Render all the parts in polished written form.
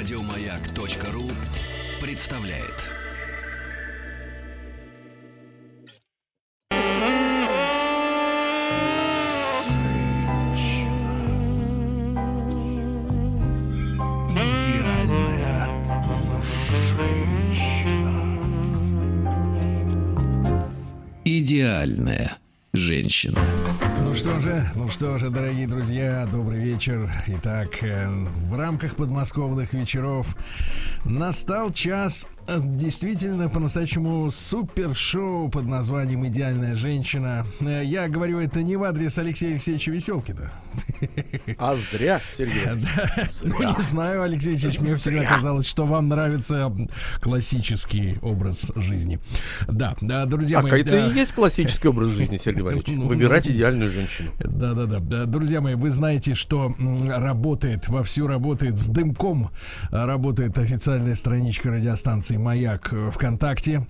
Радиомаяк.ру представляет. Идеальная женщина. Ну что же, дорогие друзья, добрый вечер. Итак, в рамках подмосковных вечеров настал час действительно по-настоящему супершоу под названием «Идеальная женщина». Я говорю это не в адрес Алексея Алексеевича Веселкина. А зря, Сергей. Ну, не знаю, Алексей Алексеевич, мне всегда казалось, что вам нравится классический образ жизни. Да, друзья мои. А это и есть классический образ жизни, Сергей Иванович. Выбирать идеальную женщину. Да. Друзья мои, вы знаете, что вовсю работает с дымком, работает официальная страничка радиостанции «Маяк» ВКонтакте.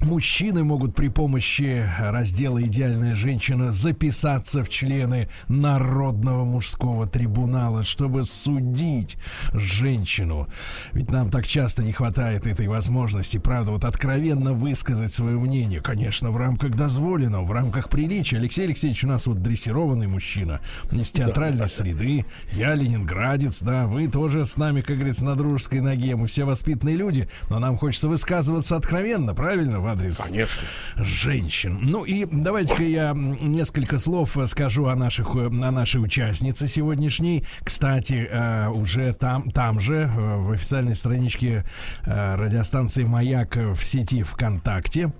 Мужчины могут при помощи раздела «Идеальная женщина» записаться в члены Народного мужского трибунала, чтобы судить женщину. Ведь нам так часто не хватает этой возможности, правда, вот откровенно высказать свое мнение. Конечно, в рамках дозволенного, в рамках приличия. Алексей Алексеевич у нас вот дрессированный мужчина, из театральной среды. Я ленинградец, да, вы тоже с нами, как говорится, на дружеской ноге. Мы все воспитанные люди, но нам хочется высказываться откровенно, правильно? В адрес женщин. Ну и давайте-ка я несколько слов скажу о нашей участнице сегодняшней. Кстати, уже там же, в официальной страничке радиостанции «Маяк» в сети ВКонтакте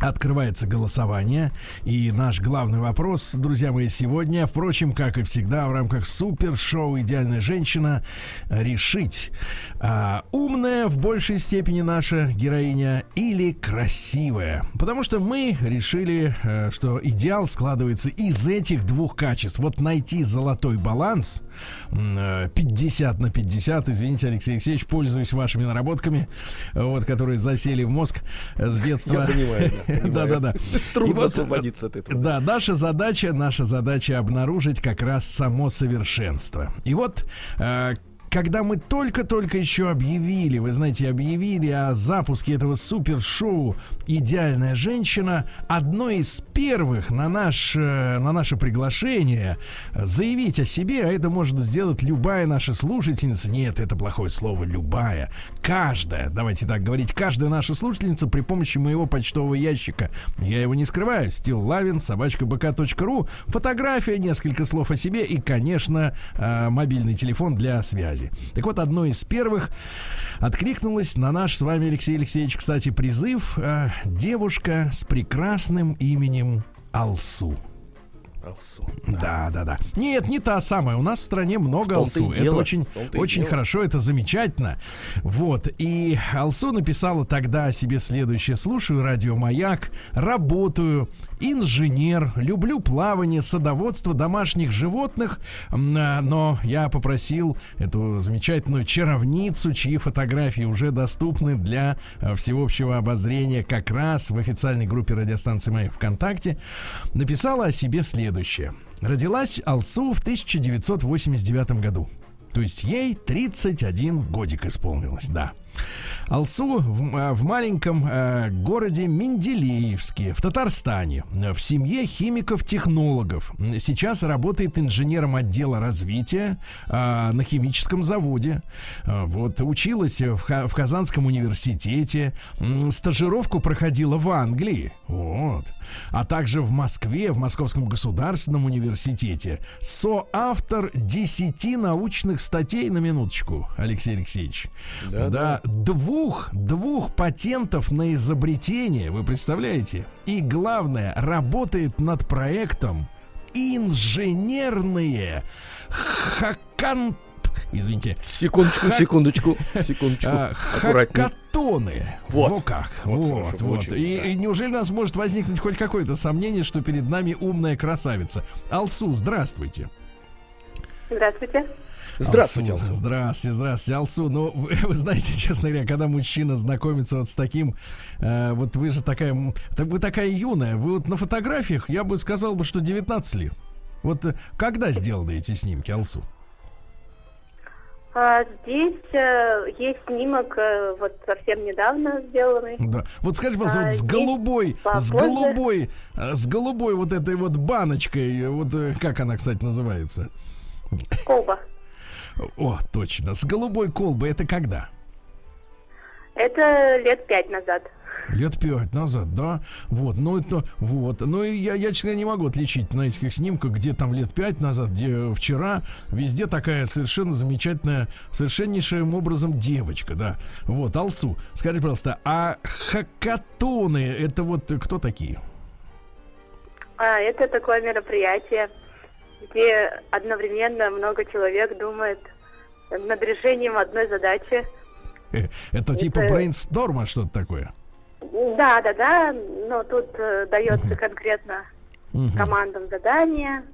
открывается голосование. И наш главный вопрос, друзья мои, сегодня, впрочем, как и всегда, в рамках супершоу «Идеальная женщина» решить: умная в большей степени наша героиня или красивая? Потому что мы решили, что идеал складывается из этих двух качеств. Вот найти золотой баланс 50/50, извините, Алексей Алексеевич, пользуюсь вашими наработками, вот, которые засели в мозг с детства. Я понимаю. Да. Трудно вот, освободиться от этого. Да, наша задача обнаружить как раз само совершенство. И вот когда мы только-только еще объявили о запуске этого супершоу «Идеальная женщина», одной из первых на наше приглашение заявить о себе, а это может сделать любая наша слушательница. Нет, это плохое слово, любая. Каждая, давайте так говорить, каждая наша слушательница при помощи моего почтового ящика. Я его не скрываю. stillavin@bk.ru. Фотография, несколько слов о себе и, конечно, мобильный телефон для связи. Так вот, одной из первых откликнулась на наш с вами, Алексей Алексеевич, кстати, призыв девушка с прекрасным именем Алсу. Алсу. Да. Нет, не та самая. У нас в стране много Алсу. Это очень хорошо, это замечательно. Вот. И Алсу написала тогда о себе следующее: слушаю радио «Маяк», работаю, инженер, люблю плавание, садоводство, домашних животных, но я попросил эту замечательную чаровницу, чьи фотографии уже доступны для всеобщего обозрения как раз в официальной группе радиостанции «Маяк» ВКонтакте, написала о себе следующее. Родилась Алсу в 1989 году. То есть ей 31 годик исполнилось, да. Алсу в маленьком городе Менделеевске, в Татарстане, в семье химиков-технологов. Сейчас работает инженером отдела развития на химическом заводе. Вот, училась в Казанском университете, стажировку проходила в Англии, вот, а также в Москве, в Московском государственном университете. Соавтор 10 научных статей, на минуточку, Алексей Алексеевич. Да. Двух патентов на изобретение, вы представляете? И главное, работает над проектом инженерные Секундочку. Аккуратнее. Хакатоны. Вот. И неужели у нас может возникнуть хоть какое-то сомнение, что перед нами умная красавица? Алсу, здравствуйте. Здравствуйте. Здравствуйте, Алсу. Ну, вы знаете, честно говоря, когда мужчина знакомится вот с таким, вот вы же такая юная, вы вот на фотографиях, я бы сказал, что 19 лет. Вот когда сделаны эти снимки, Алсу? Здесь есть снимок, вот совсем недавно сделанный. Да. Вот скажи, пожалуйста, вот с голубой вот этой вот баночкой, вот как она, кстати, называется? Колба. О, точно, с голубой колбой. Это когда? Это 5 лет назад. 5 лет назад, да? Вот, ну это, вот. Ну и я, честно, не могу отличить на этих снимках, где там 5 лет назад, где вчера. Везде такая совершенно замечательная, совершеннейшим образом девочка, да. Вот, Алсу, скажи, пожалуйста, а хакатоны, это вот кто такие? Это такое мероприятие, где одновременно много человек думает над решением одной задачи. Это типа брейнсторма, что-то такое? Да, но тут дается конкретно командам задание,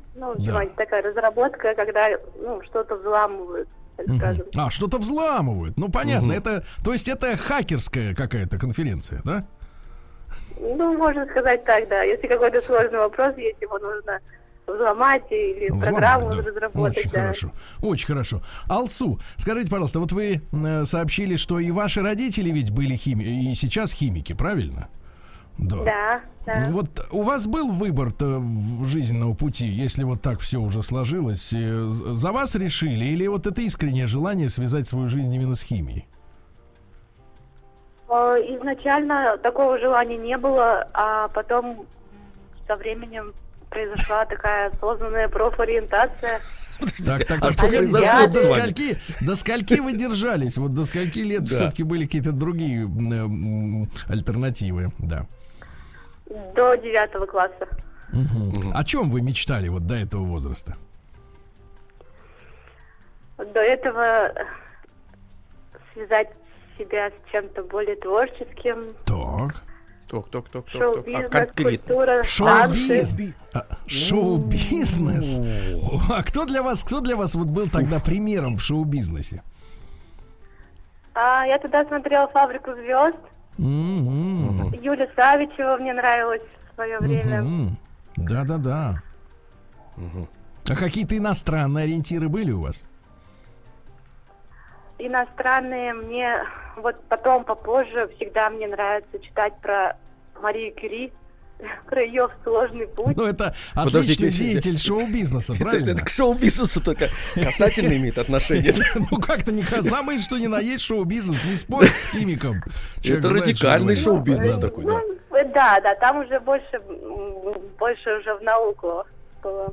такая разработка, когда что-то взламывают, скажем. А, что-то взламывают, понятно, это, то есть это хакерская какая-то конференция, да? Можно сказать так, да, если какой-то сложный вопрос есть, его нужно... взломать или программу разработать. Очень хорошо. Алсу, скажите, пожалуйста, вот вы сообщили, что и ваши родители ведь были химики, и сейчас химики, правильно? Да. Вот у вас был выбор-то в жизненного пути, если вот так все уже сложилось, за вас решили, или вот это искреннее желание связать свою жизнь именно с химией? Изначально такого желания не было, а потом со временем произошла такая осознанная профориентация. Так, до скольки вы держались? Вот до скольки лет все-таки были какие-то другие альтернативы? Да. До 9 класса. О чем вы мечтали вот до этого возраста? До этого связать себя с чем-то более творческим. Так. Шоу-бизнес. А кто для вас вот был тогда примером в шоу-бизнесе? Я тогда смотрела «Фабрику звезд». Юлия Савичева мне нравилась в свое время. Да. А какие-то иностранные ориентиры были у вас? Иностранные мне попозже всегда мне нравится читать про Марию Кюри, про ее сложный путь. Это отличный деятель шоу-бизнеса, правильно? Это к шоу-бизнесу только касательно имеет отношение. Как-то не самое, что ни на есть шоу-бизнес, не спорить с химиком. Это радикальный шоу-бизнес такой. Да, там уже больше уже в науку.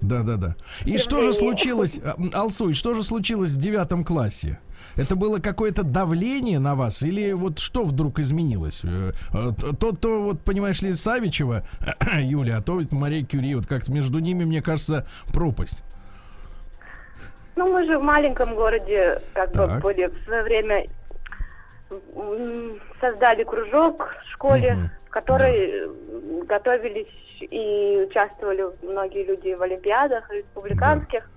Да. И что же случилось, Алсу, в 9 классе? Это было какое-то давление на вас? Или вот что вдруг изменилось? То вот, понимаешь ли, Савичева, Юля, а то ведь Мария Кюри, вот как-то между ними, мне кажется, пропасть. Мы же в маленьком городе, были в свое время, создали кружок в школе, в который готовились и участвовали многие люди в олимпиадах, республиканских.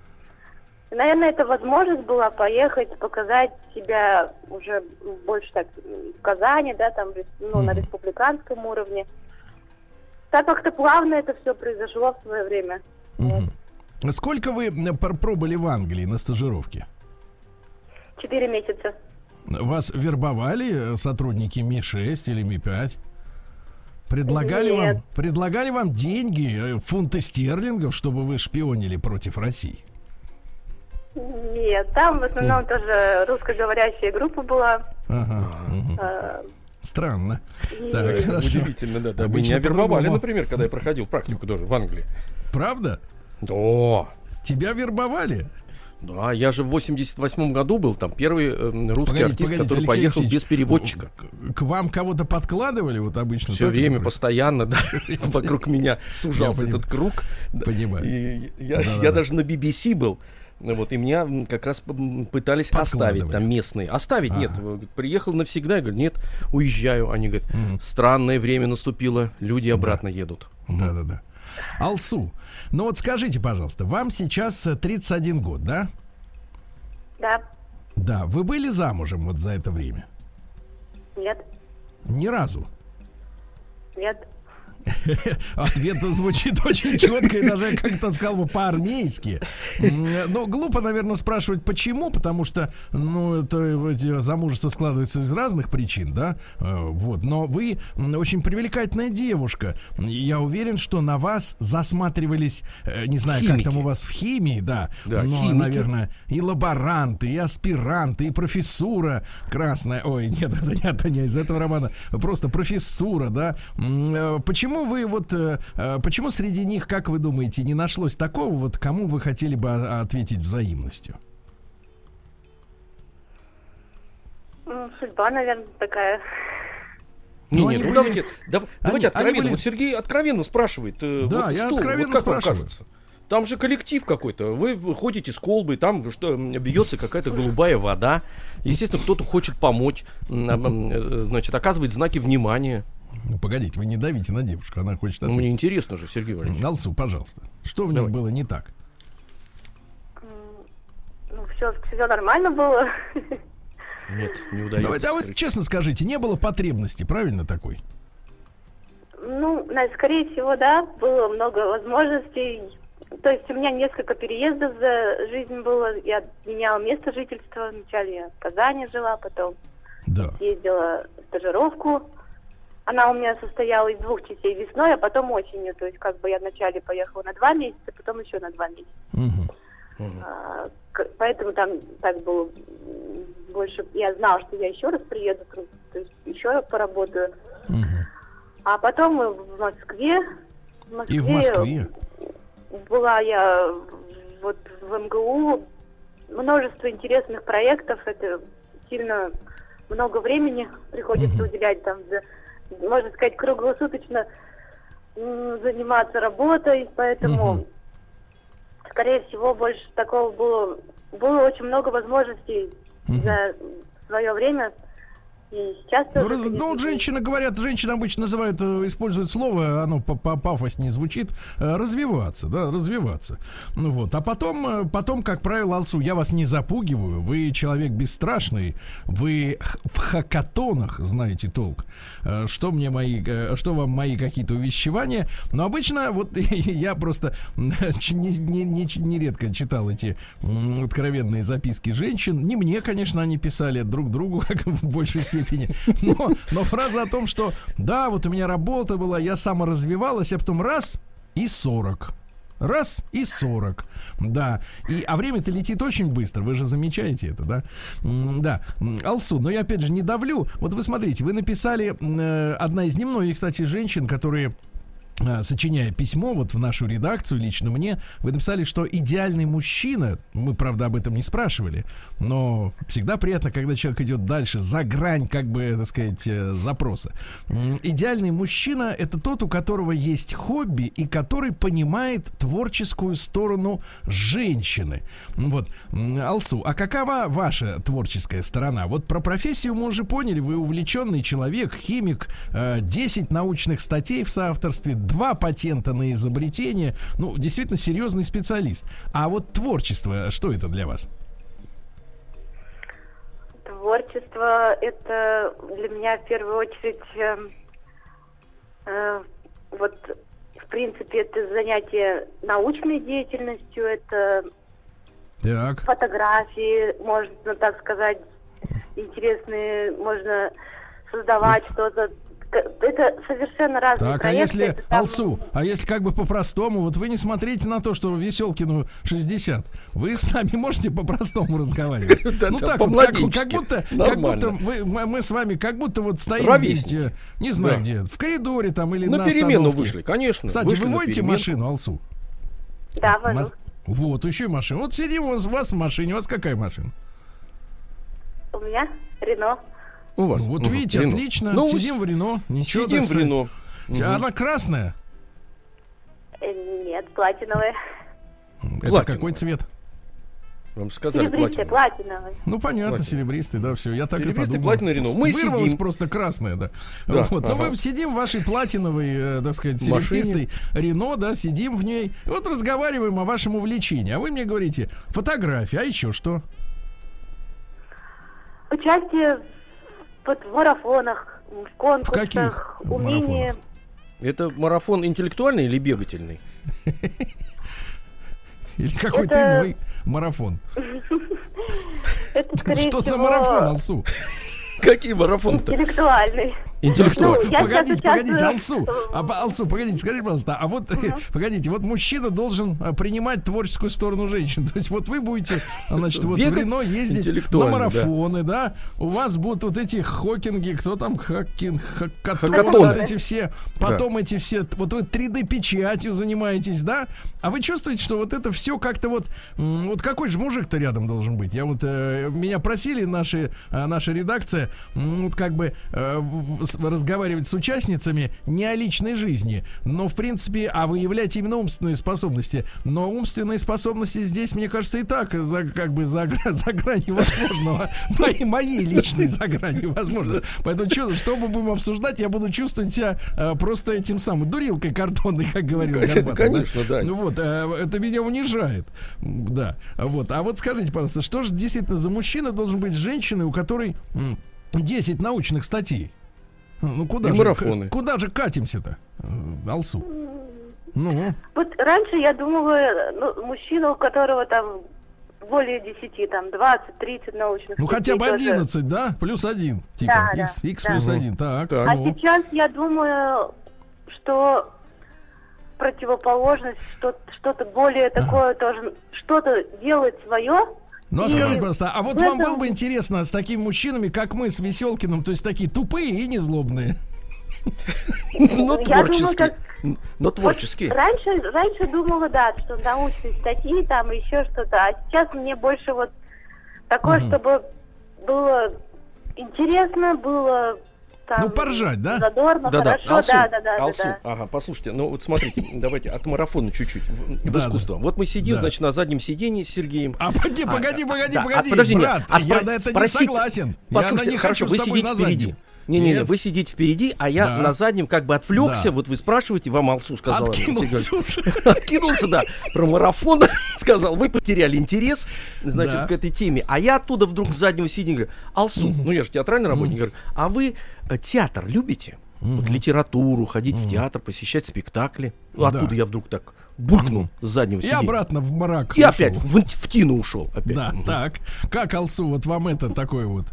Наверное, это возможность была поехать, показать себя уже больше так в Казани, на республиканском уровне. Так как-то плавно это все произошло в свое время. Вот. Сколько вы пробыли в Англии на стажировке? 4 месяца. Вас вербовали сотрудники МИ-6 или МИ-5? Предлагали вам деньги, фунты стерлингов, чтобы вы шпионили против России? Нет, там в основном тоже русскоговорящая группа была. Странно. Удивительно, да. Меня вербовали, например, когда я проходил практику тоже в Англии. Правда? Да. Тебя вербовали? Да, я же в 88 году был, там первый русский артист, который поехал без переводчика. К вам кого-то подкладывали вот обычно? Все время, постоянно, да, вокруг меня сужался этот круг. Понимаю. Я даже на BBC был. И меня как раз пытались оставить там местные. Оставить? Нет. Приехал навсегда. Я говорю, нет, уезжаю. Они говорят, странное время наступило, люди обратно едут. Да. Алсу, скажите, пожалуйста, вам сейчас 31 год, да? Да. Да, вы были замужем вот за это время? Нет. Ни разу? Нет. Ответ звучит очень четко и даже, как-то сказал бы, по-армейски. Но глупо, наверное, спрашивать, почему, потому что, ну, это замужество складывается из разных причин, да? Вот. Но вы очень привлекательная девушка. Я уверен, что на вас засматривались, не знаю, химики. Как там у вас в химии, да. Да, но, химики. Наверное, и лаборанты, и аспиранты, и профессура красная. Ой, нет, это не из этого романа. Просто профессура, да. Почему вы вот, почему среди них, как вы думаете, не нашлось такого, вот кому вы хотели бы ответить взаимностью? Судьба, наверное, такая. Ну, нет, были... давайте откровенно. Были... Вот Сергей откровенно спрашивает. Да, вот я что, откровенно вот спрашиваю. Там же коллектив какой-то. Вы ходите с колбой, там что, бьется какая-то голубая вода. Естественно, кто-то хочет помочь, значит, оказывает знаки внимания. Ну, погодите, вы не давите на девушку, она хочет ответить. Мне интересно же, Сергей Валерьевич. Алсу, пожалуйста. Что в нем было не так? Ну, все нормально было. Нет, не удается. Давайте, а вы честно скажите, не было потребности, правильно, такой? Ну, скорее всего, да. Было много возможностей. То есть у меня несколько переездов за жизнь было. Я меняла место жительства. Вначале я в Казани жила, потом ездила в стажировку. Она у меня состояла из двух частей: весной, а потом осенью. То есть как бы я вначале поехала на 2 месяца, потом еще на 2 месяца. Поэтому там так было больше. Я знала, что я еще раз приеду, то есть еще поработаю. А потом в Москве. И в Москве. Была я вот в МГУ. Множество интересных проектов. Это сильно много времени приходится уделять там. Можно сказать, круглосуточно заниматься работой, поэтому, скорее всего, больше такого было. Было очень много возможностей за свое время. И сейчас тоже, ну, женщины говорят, женщины обычно называют, используют слово, оно пафоснее звучит, развиваться, да, развиваться. Ну вот, а потом, как правило, Алсу, я вас не запугиваю, вы человек бесстрашный, вы в хакатонах знаете толк. Что вам мои какие-то увещевания? Но обычно вот я просто нередко читал эти откровенные записки женщин. Не мне, конечно, они писали, друг другу, как в большей степени. Но фраза о том, что да, вот у меня работа была, я саморазвивалась, а потом раз и 40. Да. А время-то летит очень быстро. Вы же замечаете это, да? Да. Алсу, но я опять же не давлю. Вот вы смотрите, вы написали, одна из немногих, кстати, женщин, которые, сочиняя письмо вот в нашу редакцию, лично мне, вы написали, что идеальный мужчина, мы, правда, об этом не спрашивали, но всегда приятно, когда человек идет дальше, за грань, как бы, так сказать, запроса. Идеальный мужчина — это тот, у которого есть хобби и который понимает творческую сторону женщины. Вот, Алсу, а какова ваша творческая сторона? Вот про профессию мы уже поняли, вы увлеченный человек, химик, 10 научных статей в соавторстве, 2 патента на изобретение. Ну, действительно, серьезный специалист. А вот творчество, что это для вас? Творчество — это для меня в первую очередь вот, в принципе, это занятие научной деятельностью, это фотографии, можно так сказать, интересные, можно создавать что-то. Это совершенно разные так, проекты. Так, а если, Алсу, а если как бы по-простому, вот вы не смотрите на то, что Веселкину 60, вы с нами можете по-простому разговаривать? Ну так вот, как будто мы с вами как будто вот стоим, не знаю где, в коридоре там или на остановке. На перемену вышли, конечно. Кстати, вы водите машину, Алсу? Да, вожу. Вот, еще и машина. Вот сидим у вас в машине. У вас какая машина? У меня Рено. Ну, вот видите, Рено. Отлично. Ну, сидим в Рено. Ничего, сидим в Рено. Она красная? Нет, платиновая. Это какой цвет? Вам сказали, платиновый. Ну, понятно, серебристый, да, все. Я так и подумал. Платиновый Рено. Мы вырвалось сидим. Просто красное, да. Да, вот. Но мы сидим в вашей платиновой, так сказать, серебристой Рено, да, сидим в ней. Вот разговариваем о вашем увлечении. А вы мне говорите, фотографии, а еще что? Участие в марафонах, в конкурсах, умение Это марафон интеллектуальный или бегательный? Или какой-то иной марафон? Что за марафон, Алсу? Какие марафоны-то? Интеллектуальный. Интеллектуальный. Погодите, Алсу. Алсу, погодите, скажите, пожалуйста, а вот, погодите, вот мужчина должен принимать творческую сторону женщин. То есть вот вы будете, значит, вот в Рено ездить на марафоны, да? У вас будут вот эти хокинги, кто там, хакатоны, вот эти все, потом эти все, вот вы 3D-печатью занимаетесь, да? А вы чувствуете, что вот это все как-то вот, вот какой же мужик-то рядом должен быть? Я вот, меня просили наша редакция, вот как бы разговаривать с участницами не о личной жизни, но в принципе, а выявлять именно умственные способности. Но умственные способности здесь, мне кажется, и так как бы за гранью возможного, моей личной за гранью возможного. Поэтому что мы будем обсуждать, я буду чувствовать себя просто этим самым дурилкой картонной, как говорил Горбатов. Конечно, да. Ну вот, это меня унижает. Да. Вот. А вот скажите, пожалуйста, что же действительно за мужчина должен быть женщиной, у которой 10 научных статей? Ну куда же катимся-то, Алсу? Ну. Вот раньше я думала, мужчина, у которого там более 10, там 20, 30 научных. Ну хотя бы 11, тоже. Да? Плюс 1. Типа да, X да. Плюс 1. Да. Так. А сейчас я думаю, что противоположность, что-то более такое тоже, что-то делать свое. Ну, а скажи просто, а вот вам было бы интересно с такими мужчинами, как мы с Веселкиным, то есть такие тупые и незлобные? Но творческие. Раньше думала, да, что научные статьи, там еще что-то, а сейчас мне больше вот такое, чтобы было интересно, было... Там, поржать, да? Задорно, хорошо, Алсу, да. Ага, послушайте, вот смотрите, давайте от марафона чуть-чуть в искусство. Вот мы сидим, значит, на заднем сиденье с Сергеем. А погоди, брат, я на это не согласен. Послушайте, хорошо, вы сидите впереди. Не-не-не, вы сидите впереди, а я на заднем как бы отвлекся. Да. Вот вы спрашиваете, вам Алсу сказала. Откинулся, да. Про марафон сказал. Вы потеряли интерес, значит, к этой теме. А я оттуда вдруг с заднего сиденья говорю: Алсу, ну я же театральный работник, говорю, а вы театр любите? Вот литературу, ходить в театр, посещать спектакли. Ну, оттуда я вдруг так буркнул с заднего сиденья. И обратно в мрак и ушел. Опять в тину ушел. Опять. Да, так. Как, Алсу, вот вам это такое вот,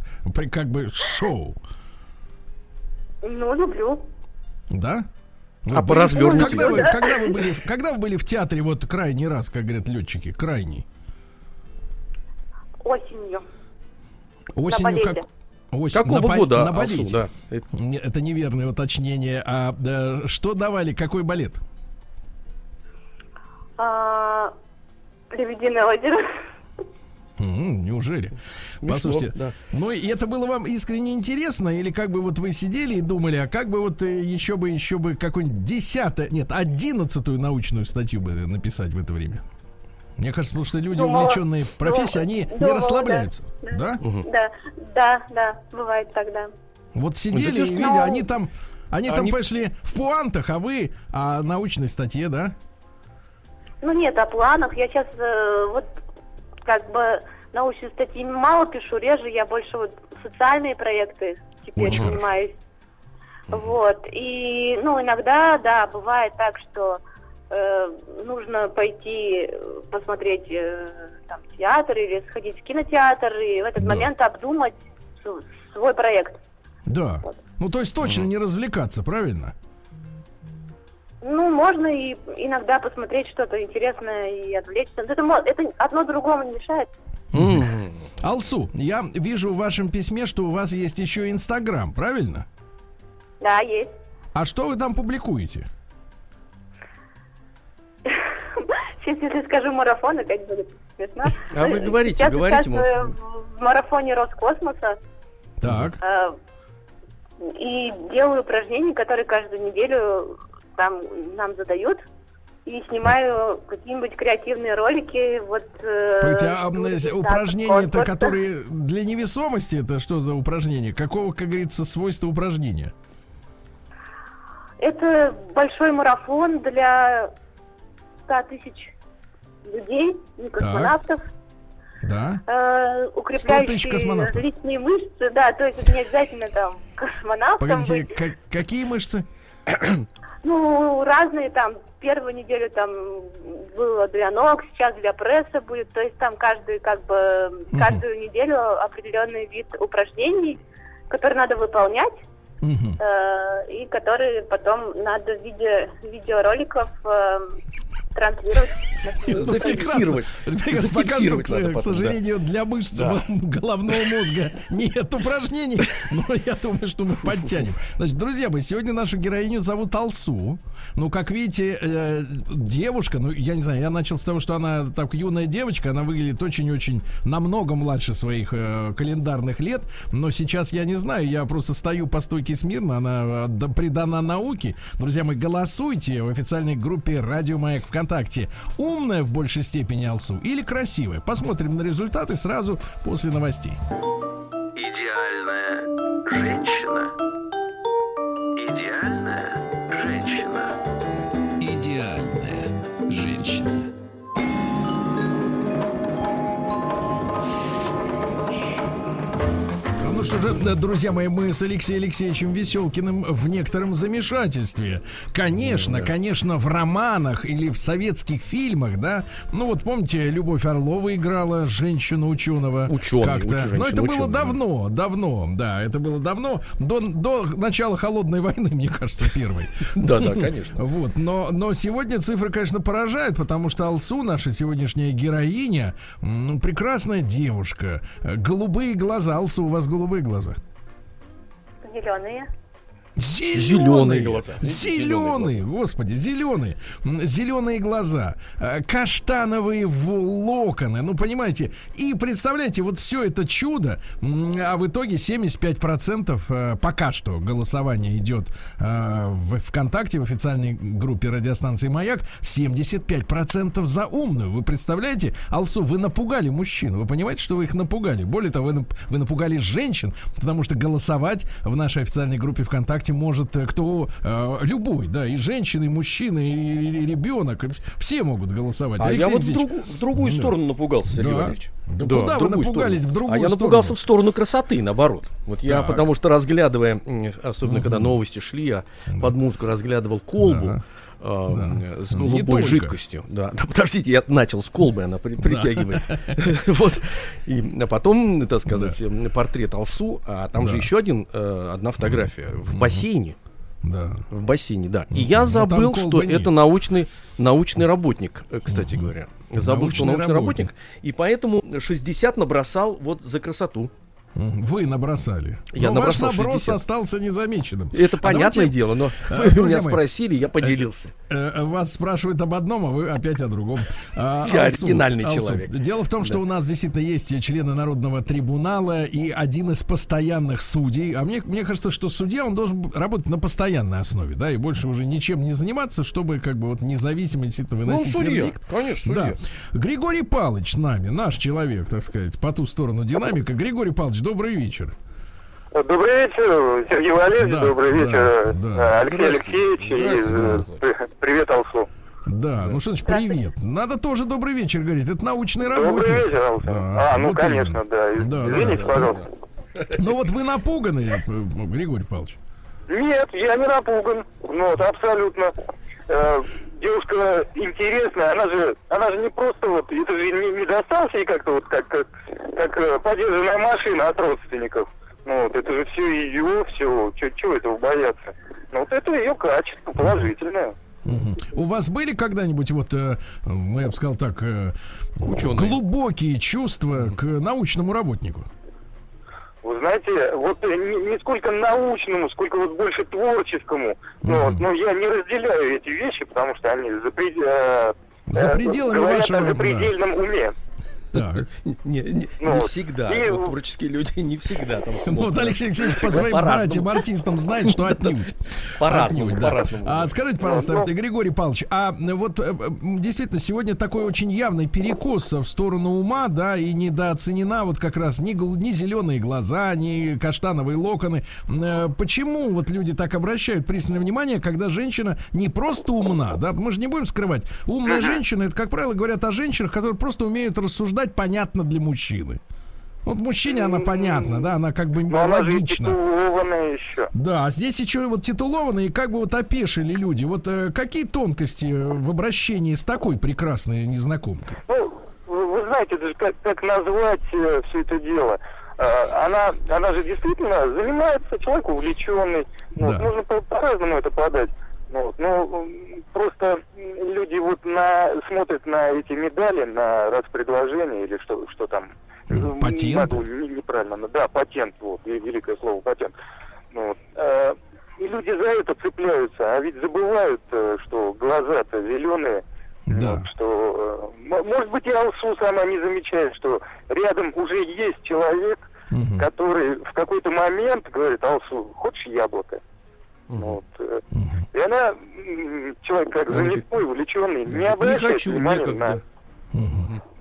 как бы шоу? Ну, люблю. Да? А по развернутию? Когда вы были в театре вот крайний раз, как говорят летчики, крайний? Осенью. Осенью как? Какого года? На балете. Да. Это неверное уточнение. А что давали? Какой балет? «Лебединое озеро». Неужели? Мешок, послушайте, ну и это было вам искренне интересно, или как бы вот вы сидели и думали, а как бы вот еще бы какую-нибудь 11 научную статью бы написать в это время? Мне кажется, потому что люди, увлеченные профессией, они не расслабляются, да? Да, бывает тогда. Вот сидели и видели, они там пошли в пуантах, а вы о научной статье, да? Ну нет, о планах. Я сейчас как бы научные статьи мало пишу, реже, я больше социальные проекты теперь занимаюсь. И, иногда, бывает так, что нужно пойти посмотреть там театр или сходить в кинотеатр и в этот момент обдумать свой проект. Да. Вот. Ну, то есть точно не развлекаться, правильно? Ну, можно и иногда посмотреть что-то интересное и отвлечься. Это одно другому не мешает. Алсу, я вижу в вашем письме, что у вас есть еще Инстаграм, правильно? Да, есть. А что вы там публикуете? Сейчас, если скажу марафон, опять будет смешно. А вы говорите. Сейчас в марафоне Роскосмоса. Так. И делаю упражнения, которые каждую неделю... там нам задают, и снимаю какие-нибудь креативные ролики. Упражнения-то, которые для невесомости, это что за упражнение? Какого, как говорится, свойства упражнения? Это большой марафон для 100 000 людей, не космонавтов. Да. Укрепляющие личные мышцы, то есть это не обязательно там космонавтом. Погодите, какие мышцы? Ну, разные там. Первую неделю там было для ног, сейчас для пресса будет. То есть там каждую неделю определенный вид упражнений, которые надо выполнять. И которые потом надо в виде видеороликов транслировать. Зафиксировать. К сожалению, для мышц головного мозга нет упражнений, но я думаю, что мы подтянем. Значит, друзья мои, сегодня нашу героиню зовут Алсу. Ну, как видите, девушка, ну, я не знаю, я начал с того, что она так юная девочка, она выглядит очень-очень намного младше своих календарных лет, но сейчас я не знаю, я просто стою по стойке смирно, она предана науке. Друзья мои, голосуйте в официальной группе «Радио Маяк» ВКонтакте. Умная в большей степени Алсу или красивая? Посмотрим на результаты сразу после новостей. Идеальная женщина. Идеальная женщина. Идеальная женщина. Ну что же, друзья мои, мы с Алексеем Алексеевичем Веселкиным в некотором замешательстве. Конечно, в романах или в советских фильмах, да. Ну вот помните, Любовь Орлова играла женщину-ученого. Ученый, но это было давно. До начала холодной войны, мне кажется, первой. Да, конечно. Вот, но сегодня цифры, конечно, поражают, потому что Алсу, наша сегодняшняя героиня, прекрасная девушка. Голубые глаза. Алсу, у вас голубые глаза? Зеленые глаза, каштановые локоны, ну понимаете, и представляете, вот все это чудо, а в итоге 75% пока что голосование идет в ВКонтакте, в официальной группе радиостанции «Маяк», 75% за умную, вы представляете, Алсу, вы напугали мужчин, вы понимаете, что вы их напугали, более того, вы напугали женщин, потому что голосовать в нашей официальной группе ВКонтакте может кто любой, да, и женщины, и мужчины, и ребенок, все могут голосовать. А Алексей, я вот в другую сторону напугался, Сергей Валерьевич. Куда вы напугались в другую сторону? А я напугался в сторону красоты, наоборот. Вот я, потому что разглядывая, особенно когда новости шли, я под музыку разглядывал колбу. С голубой жидкостью. Да, подождите, я начал с колбы, она притягивает. Вот. И потом, так сказать, портрет Алсу, а там же еще одна фотография в бассейне. В бассейне. И я забыл, что это научный работник, кстати говоря. Забыл, что научный работник. И поэтому 60 набросал вот за красоту. Вы набросали. Я набросал. Ваш наброс 60. Остался незамеченным. Это понятное дело, но вы меня спросили, я поделился. Вас спрашивают об одном, а вы опять о другом. Я оригинальный человек. Дело в том, что у нас действительно есть члены Народного трибунала и один из постоянных судей. А мне кажется, что судья, он должен работать на постоянной основе, да, и больше уже ничем не заниматься, чтобы как бы вот независимо действительно выносить вердикт. Конечно, судья. Да. Григорий Палыч с нами, наш человек, так сказать, по ту сторону динамика. Григорий Палыч, добрый вечер. Добрый вечер, Сергей Валерьевич, добрый вечер, Алексей Алексеевич, привет, Алсу. Да, ну что значит привет? Надо тоже добрый вечер говорить, это научный работник. Добрый вечер, Алсу. Конечно, да, извините, пожалуйста. Ну вот вы напуганы, Григорий Павлович? Нет, я не напуган, абсолютно. Девушка интересная, она же не просто вот, это же не достался ей как-то вот как подержанная машина от родственников. Это же все ее, все, чего этого бояться. Это ее качество положительное. У вас были когда-нибудь, я бы сказал так, глубокие чувства к научному работнику? Вы знаете, не сколько научному, сколько больше творческому. Но я не разделяю эти вещи, потому что они за пределами вашего ума. Уме. Так. Не всегда. Творческие люди не всегда там. Алексей Алексеевич по своим братьям-артистам знает, что отнюдь. По-разному. А скажите, пожалуйста, Григорий Павлович, действительно сегодня такой очень явный перекос в сторону ума, да, и недооценена как раз ни зеленые глаза, ни каштановые локоны. Почему люди так обращают пристальное внимание, когда женщина не просто умна, да, мы же не будем скрывать, умная женщина, это, как правило, говорят о женщинах, которые просто умеют рассуждать понятно для мужчины. Вот мужчине она понятна, да, она как бы логична. Еще. Да, здесь еще вот титулованные, и как бы вот опешили люди. Вот какие тонкости в обращении с такой прекрасной незнакомкой? Ну, вы знаете, даже как назвать все это дело. Она же действительно занимается, человек увлеченный. Да. Вот, нужно по-разному это подать. Вот, ну, просто люди вот смотрят на эти медали, на распредложение или что там. Патент? Неправильно, да, патент, вот, великое слово патент. Вот. И люди за это цепляются, а ведь забывают, что глаза-то зеленые. Да. Вот, что, может быть, и Алсу сама не замечает, что рядом уже есть человек, угу, который в какой-то момент говорит: Алсу, хочешь яблоко? Вот. И она, человек как занятой, увлеченный, не обращает внимания на...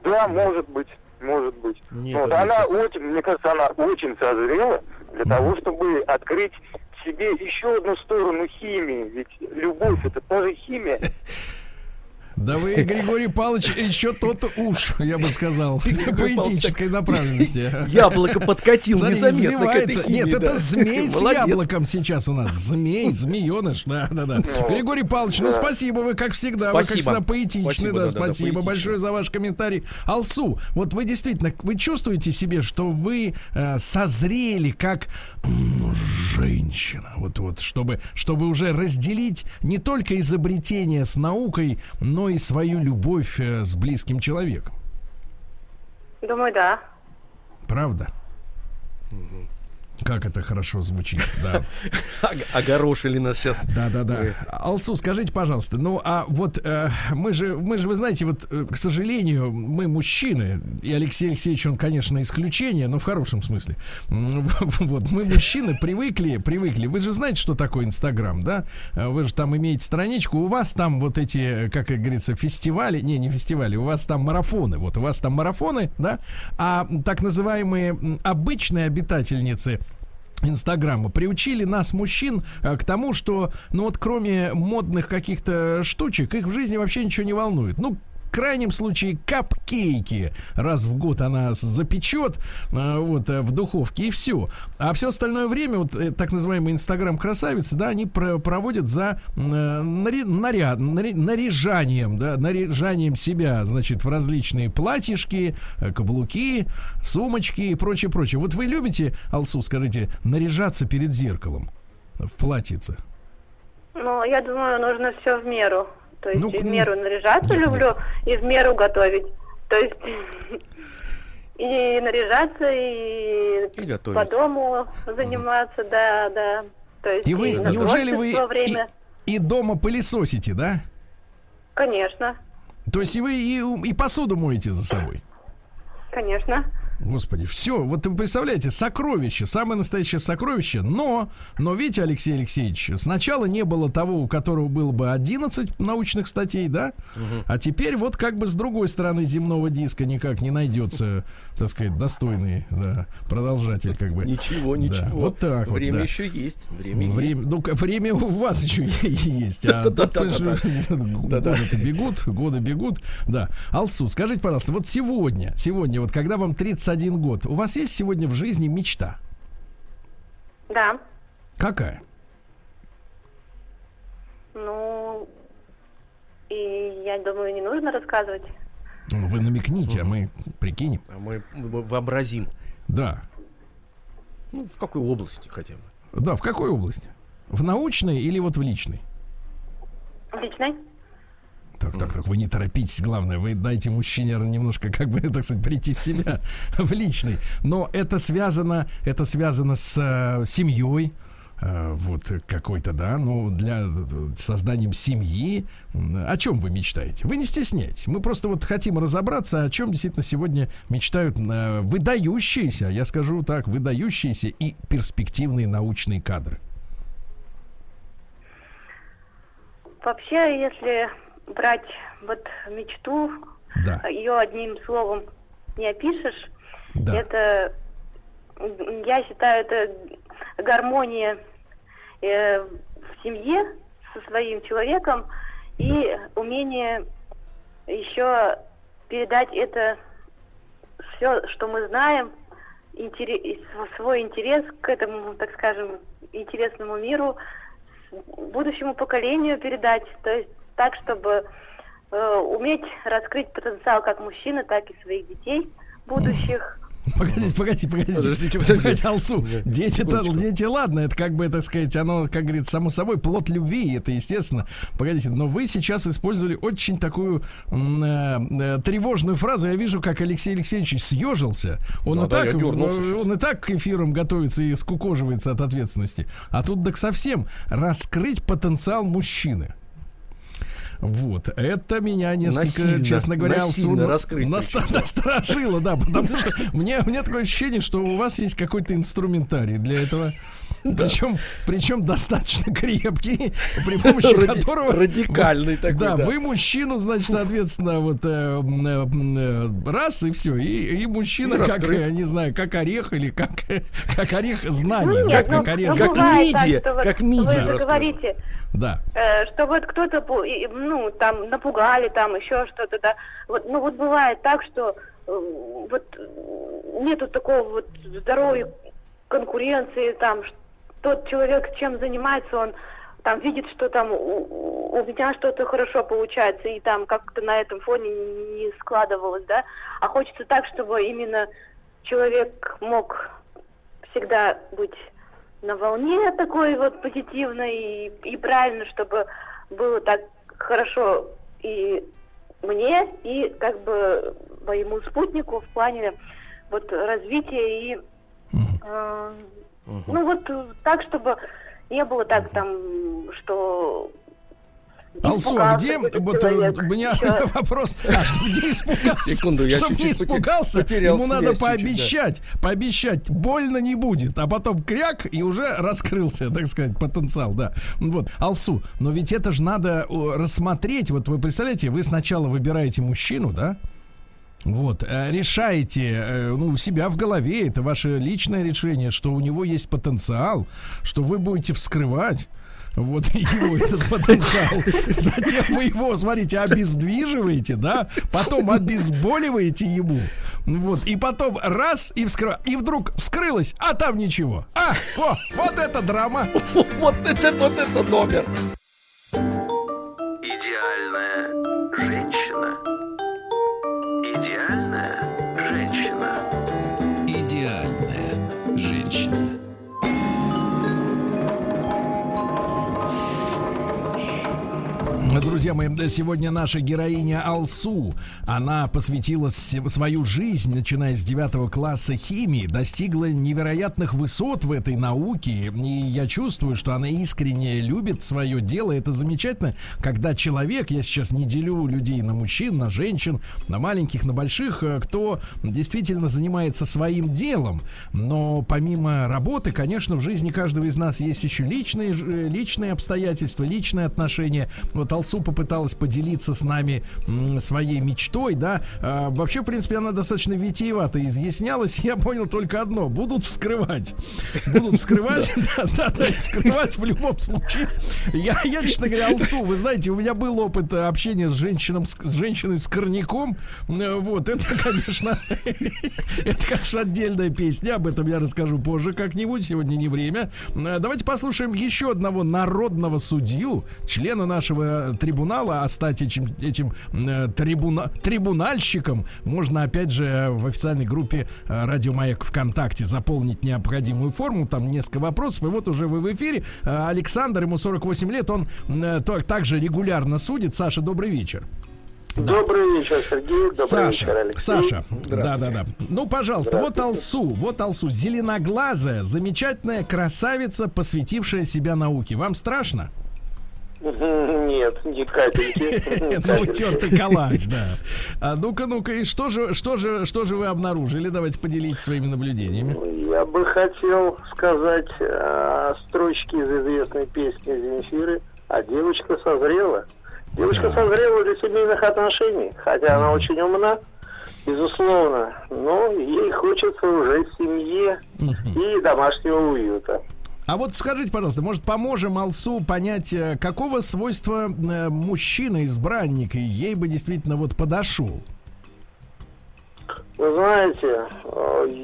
Да, может быть. Вот. Она очень, мне кажется, она очень созрела для того, чтобы открыть в себе еще одну сторону химии. Ведь любовь — это тоже химия. Да вы, Григорий Павлович, еще тот уж, я бы сказал, поэтической направленности. Яблоко подкатило незаметно к этой химии. Нет, это змей с яблоком сейчас у нас. Змееныш, да. Григорий Павлович, ну спасибо, вы как всегда, вы как всегда поэтичны, да, спасибо большое за ваш комментарий. Алсу, вот вы действительно, вы чувствуете себе, что вы созрели как женщина, вот, чтобы уже разделить не только изобретение с наукой, но и свою любовь с близким человеком. Думаю, да. Правда? Как это хорошо звучит, да. Огорошили нас сейчас. Да. Алсу, скажите, пожалуйста, ну а вот мы же, вы знаете, вот, к сожалению, мы мужчины, и Алексей Алексеевич, он, конечно, исключение, но в хорошем смысле. Вот, мы мужчины привыкли. Вы же знаете, что такое Инстаграм, да? Вы же там имеете страничку, у вас там вот эти, как говорится, фестивали, не фестивали, у вас там марафоны, да? А так называемые обычные обитательницы Инстаграма приучили нас, мужчин, к тому, что, ну вот кроме модных каких-то штучек, их в жизни вообще ничего не волнует. Ну, в крайнем случае, капкейки раз в год она запечет вот в духовке, и все. А все остальное время вот так называемые инстаграм-красавицы, да, они проводят за наряжанием, да, наряжанием себя, значит, в различные платьишки, каблуки, сумочки и прочее. Вот вы любите, Алсу, скажите, наряжаться перед зеркалом в платьице? Ну, я думаю, нужно все в меру. То есть и в меру наряжаться люблю, и в меру готовить. То есть и наряжаться, и готовить. По дому заниматься, да. То есть, и вы, неужели вы и дома пылесосите, да? Конечно. То есть и вы и посуду моете за собой? Конечно. Господи, все, вот вы представляете, сокровище, самое настоящее сокровище, но видите, Алексей Алексеевич, сначала не было того, у которого было бы 11 научных статей, да, а теперь вот как бы с другой стороны земного диска никак не найдется, так сказать, достойный, да, продолжатель как бы. Ничего. Вот так время вот, да. Еще есть. Время есть. Ну, время у вас еще есть. Годы бегут. Да. Алсу, скажите, пожалуйста, вот сегодня, вот когда вам 30 один год. У вас есть сегодня в жизни мечта? Да. Какая? Ну, и я думаю, не нужно рассказывать. Вы намекните, а мы прикинем. А мы вообразим. Да. Ну, в какой области хотя бы? Да, в какой области? В научной или вот в личной? В личной. Так, вы не торопитесь, главное, вы дайте мужчине немножко, как бы, так сказать, прийти в себя, в личный. Но это связано с семьей, вот какой-то, да, ну, для создания семьи. О чем вы мечтаете? Вы не стесняйтесь. Мы просто вот хотим разобраться, о чем действительно сегодня мечтают выдающиеся, я скажу так, выдающиеся и перспективные научные кадры. Вообще, если брать вот мечту, да, ее одним словом не опишешь. Да. Это, я считаю, это гармония в семье со своим человеком, да, и умение еще передать это все, что мы знаем, свой интерес к этому, так скажем, интересному миру будущему поколению передать, то есть так, чтобы уметь раскрыть потенциал как мужчины, так и своих детей будущих. Погодите, Алсу, дети, ладно, это как бы, так сказать, оно, как говорится, само собой, плод любви, это естественно. Погодите, но вы сейчас использовали очень такую тревожную фразу. Я вижу, как Алексей Алексеевич съежился. Он и так к эфирам готовится и скукоживается от ответственности. А тут так совсем раскрыть потенциал мужчины. Вот, это меня несколько, честно говоря, насторожило, да, потому что у меня такое ощущение, что у вас есть какой-то инструментарий для этого, причем достаточно крепкий, при помощи которого... Радикальный такой, да. Да, вы мужчину, значит, соответственно, вот раз и все, и мужчина как, не знаю, как орех или как орех знаний, как мидия. Вы говорите, что вот кто-то... Ну, там, напугали, там, еще что-то, да. Вот, ну, вот бывает так, что вот нету такого вот здоровой конкуренции, там, тот человек, чем занимается, он там видит, что там у меня что-то хорошо получается, и там как-то на этом фоне не складывалось, да. А хочется так, чтобы именно человек мог всегда быть на волне такой вот позитивной и правильно, чтобы было так хорошо и мне, и как бы моему спутнику в плане вот развития и ну вот так, чтобы не было так там, что... Алсу, а где... Вот у меня вопрос, а чтобы не испугался, ему надо пообещать, больно не будет, а потом кряк, и уже раскрылся, так сказать, потенциал, да. Вот, Алсу, но ведь это же надо рассмотреть, вот вы представляете, вы сначала выбираете мужчину, да? Вот, решаете, ну, у себя в голове, это ваше личное решение, что у него есть потенциал, что вы будете вскрывать. Вот его этот потенциал. Затем вы его, смотрите, обездвиживаете, да? Потом обезболиваете ему. Вот. И потом раз, и вскрываете. И вдруг вскрылось, а там ничего. Вот это драма. Вот это номер. Идеальная женщина. Идеальная женщина. Идеальная женщина. Друзья мои, сегодня наша героиня Алсу, она посвятила свою жизнь, начиная с 9 класса химии, достигла невероятных высот в этой науке, и я чувствую, что она искренне любит свое дело, это замечательно, когда человек, я сейчас не делю людей на мужчин, на женщин, на маленьких, на больших, кто действительно занимается своим делом, но помимо работы, конечно, в жизни каждого из нас есть еще личные обстоятельства, личные отношения. Вот Алсу попыталась поделиться с нами своей мечтой, да. Вообще, в принципе, она достаточно витиевато изъяснялась. Я понял только одно. Будут вскрывать. Да, вскрывать в любом случае. Я, честно говоря, Алсу, вы знаете, у меня был опыт общения с женщиной с корняком. Вот, это, конечно, отдельная песня. Об этом я расскажу позже как-нибудь. Сегодня не время. Давайте послушаем еще одного народного судью, члена нашего трибунала, а стать этим трибунальщиком можно, опять же, в официальной группе Радио Маяк ВКонтакте заполнить необходимую форму, там несколько вопросов, и вот уже вы в эфире. Александр, ему 48 лет, он также регулярно судит. Саша, добрый вечер. Добрый вечер, Сергей. Добрый вечер, Алексей. Саша, да. Ну, пожалуйста, вот Алсу, зеленоглазая, замечательная красавица, посвятившая себя науке. Вам страшно? Нет, не капельки. Ну, тертый калач, да. А ну-ка, и что же вы обнаружили? Давайте поделитесь своими наблюдениями. Я бы хотел сказать строчки из известной песни Земфиры «А девочка созрела». Девочка созрела для семейных отношений, хотя она очень умна, безусловно, но ей хочется уже семьи и домашнего уюта. А вот скажите, пожалуйста, может, поможем Алсу понять, какого свойства мужчина-избранник ей бы действительно вот подошел? Вы знаете,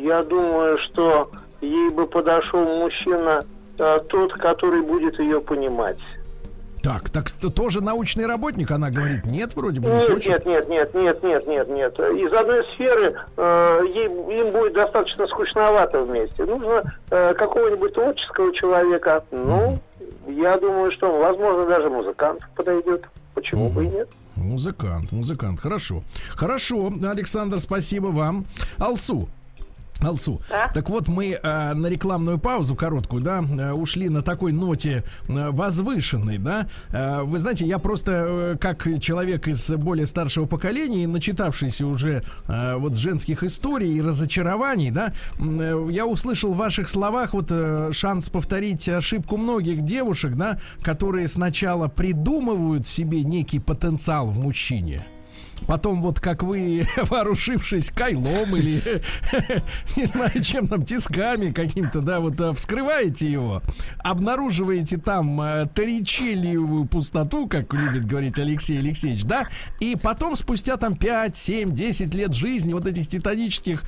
я думаю, что ей бы подошел мужчина тот, который будет ее понимать. Так тоже научный работник, она говорит, нет, вроде бы не хочет. Нет. Из одной сферы им будет достаточно скучновато вместе. Нужно какого-нибудь творческого человека. Ну, я думаю, что, возможно, даже музыкант подойдет. Почему бы и нет? Музыкант, хорошо. Хорошо, Александр, спасибо вам. Алсу. А? Так вот, мы на рекламную паузу короткую, да, ушли на такой ноте возвышенной, да. Вы знаете, я просто как человек из более старшего поколения, начитавшийся уже вот женских историй и разочарований, да, я услышал в ваших словах вот шанс повторить ошибку многих девушек, да, которые сначала придумывают себе некий потенциал в мужчине. Потом вот как вы, вооружившись кайлом или, не знаю, чем там, тисками каким-то, да, вот вскрываете его, обнаруживаете там торричеллиевую пустоту, как любит говорить Алексей Алексеевич, да, и потом спустя там 5, 7, 10 лет жизни вот этих титанических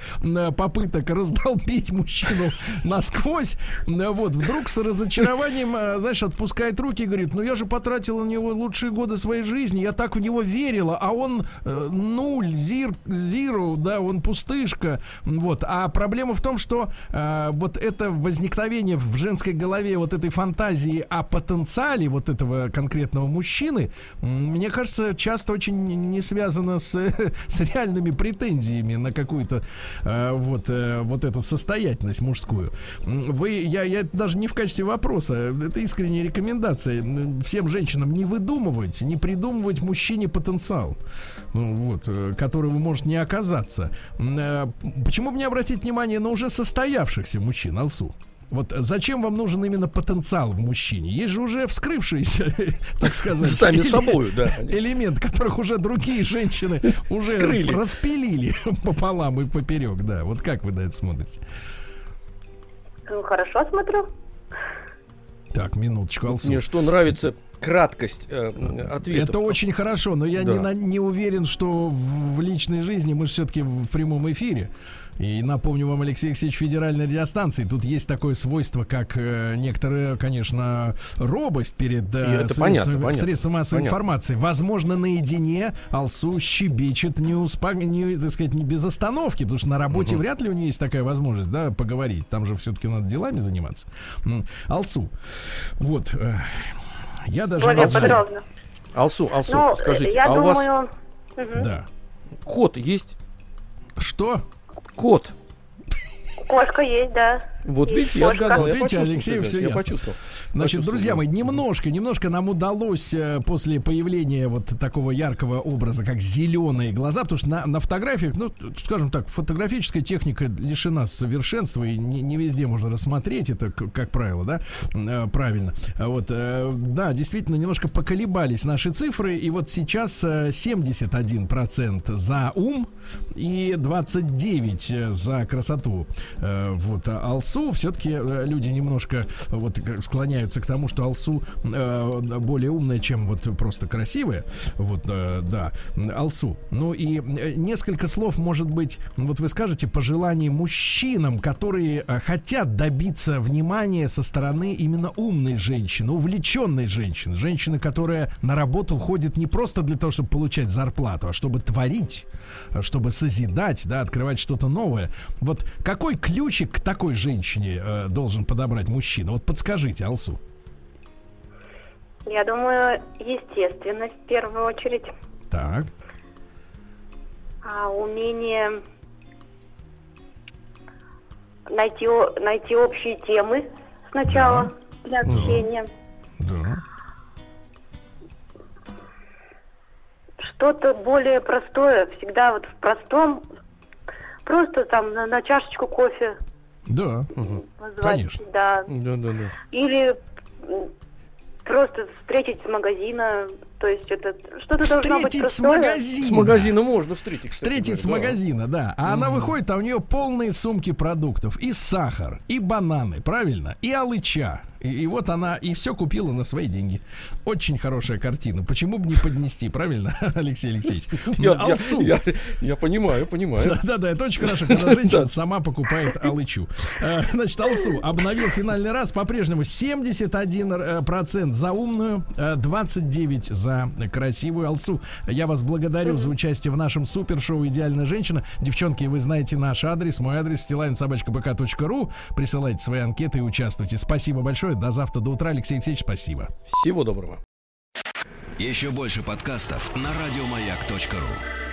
попыток раздолбить мужчину насквозь, вот, вдруг с разочарованием, знаешь, отпускает руки и говорит, ну я же потратила на него лучшие годы своей жизни, я так в него верила, а он нуль, зиру, да, он пустышка, вот. А проблема в том, что вот это возникновение в женской голове вот этой фантазии о потенциале вот этого конкретного мужчины, мне кажется, часто очень не связано с реальными претензиями на какую-то вот эту состоятельность мужскую. Я даже не в качестве вопроса, это искренняя рекомендация всем женщинам не придумывать мужчине потенциал. Ну, вот, которого может не оказаться. Почему бы не обратить внимание на уже состоявшихся мужчин, Алсу? Вот зачем вам нужен именно потенциал в мужчине? Есть же уже вскрывшиеся, так сказать, сами собой, да, элемент, которых уже другие женщины уже распилили пополам и поперек, да. Вот как вы на это смотрите? Ну, хорошо смотрю. Так, минуточку, Алсу. Мне что нравится... краткость ответа. Это очень хорошо, но я не уверен, что в личной жизни мы же все-таки в прямом эфире. И напомню вам, Алексей Алексеевич, федеральной радиостанции. Тут есть такое свойство, как некоторая, конечно, робость перед средством массовой информации. Возможно, наедине Алсу щебечет не без остановки, потому что на работе вряд ли у нее есть такая возможность, да, поговорить. Там же все-таки надо делами заниматься. Алсу. Вот... Я даже более подробно. Алсу, ну, скажите, я думаю... у вас да. Кот есть? Что? Кот. Кошка есть, да. Вот видите, я отгадал. Вот видите, Алексей, все ясно. Значит, друзья мои, немножко нам удалось после появления вот такого яркого образа, как зеленые глаза, потому что на фотографиях, ну, скажем так, фотографическая техника лишена совершенства, и не везде можно рассмотреть это, как правило, да, правильно. Вот, да, действительно, немножко поколебались наши цифры, и вот сейчас 71% за ум и 29% за красоту. Вот, Алсу. Все-таки люди немножко вот склоняются к тому, что Алсу более умная, чем вот просто красивая. Вот, да, Алсу. Ну и несколько слов, может быть, вот вы скажете пожеланий мужчинам, которые хотят добиться внимания со стороны именно умной женщины, увлеченной женщины. Женщины, которая на работу ходит не просто для того, чтобы получать зарплату, а чтобы творить, чтобы созидать, да, открывать что-то новое. Вот какой ключик к такой женщине должен подобрать мужчина? Вот подскажите, Алсу. Я думаю, естественность в первую очередь. Так. А умение найти общие темы сначала, да, для общения. Да. Что-то более простое. Всегда вот в простом. Просто там на чашечку кофе. Да, позвать, конечно. Да. Или просто встретить с магазина, то есть это что-то должно быть простое. С магазина можно встретить. Магазина, да. А она выходит, а у нее полные сумки продуктов. И сахар, и бананы, правильно? И алыча. И вот она и все купила на свои деньги. Очень хорошая картина. Почему бы не поднести, правильно, Алексей Алексеевич? Я понимаю. Да, это очень хорошо, когда женщина сама покупает алычу. Значит, Алсу обновил финальный раз. По-прежнему 71% за умную, 29% за красивую. Алсу, я вас благодарю за участие в нашем супершоу «Идеальная женщина». Девчонки, вы знаете наш адрес. Мой адрес — stelain@bk.ru. Присылайте свои анкеты и участвуйте. Спасибо большое. До завтра, до утра. Алексей Алексеевич, спасибо. Всего доброго. Еще больше подкастов на радиомаяк.ру.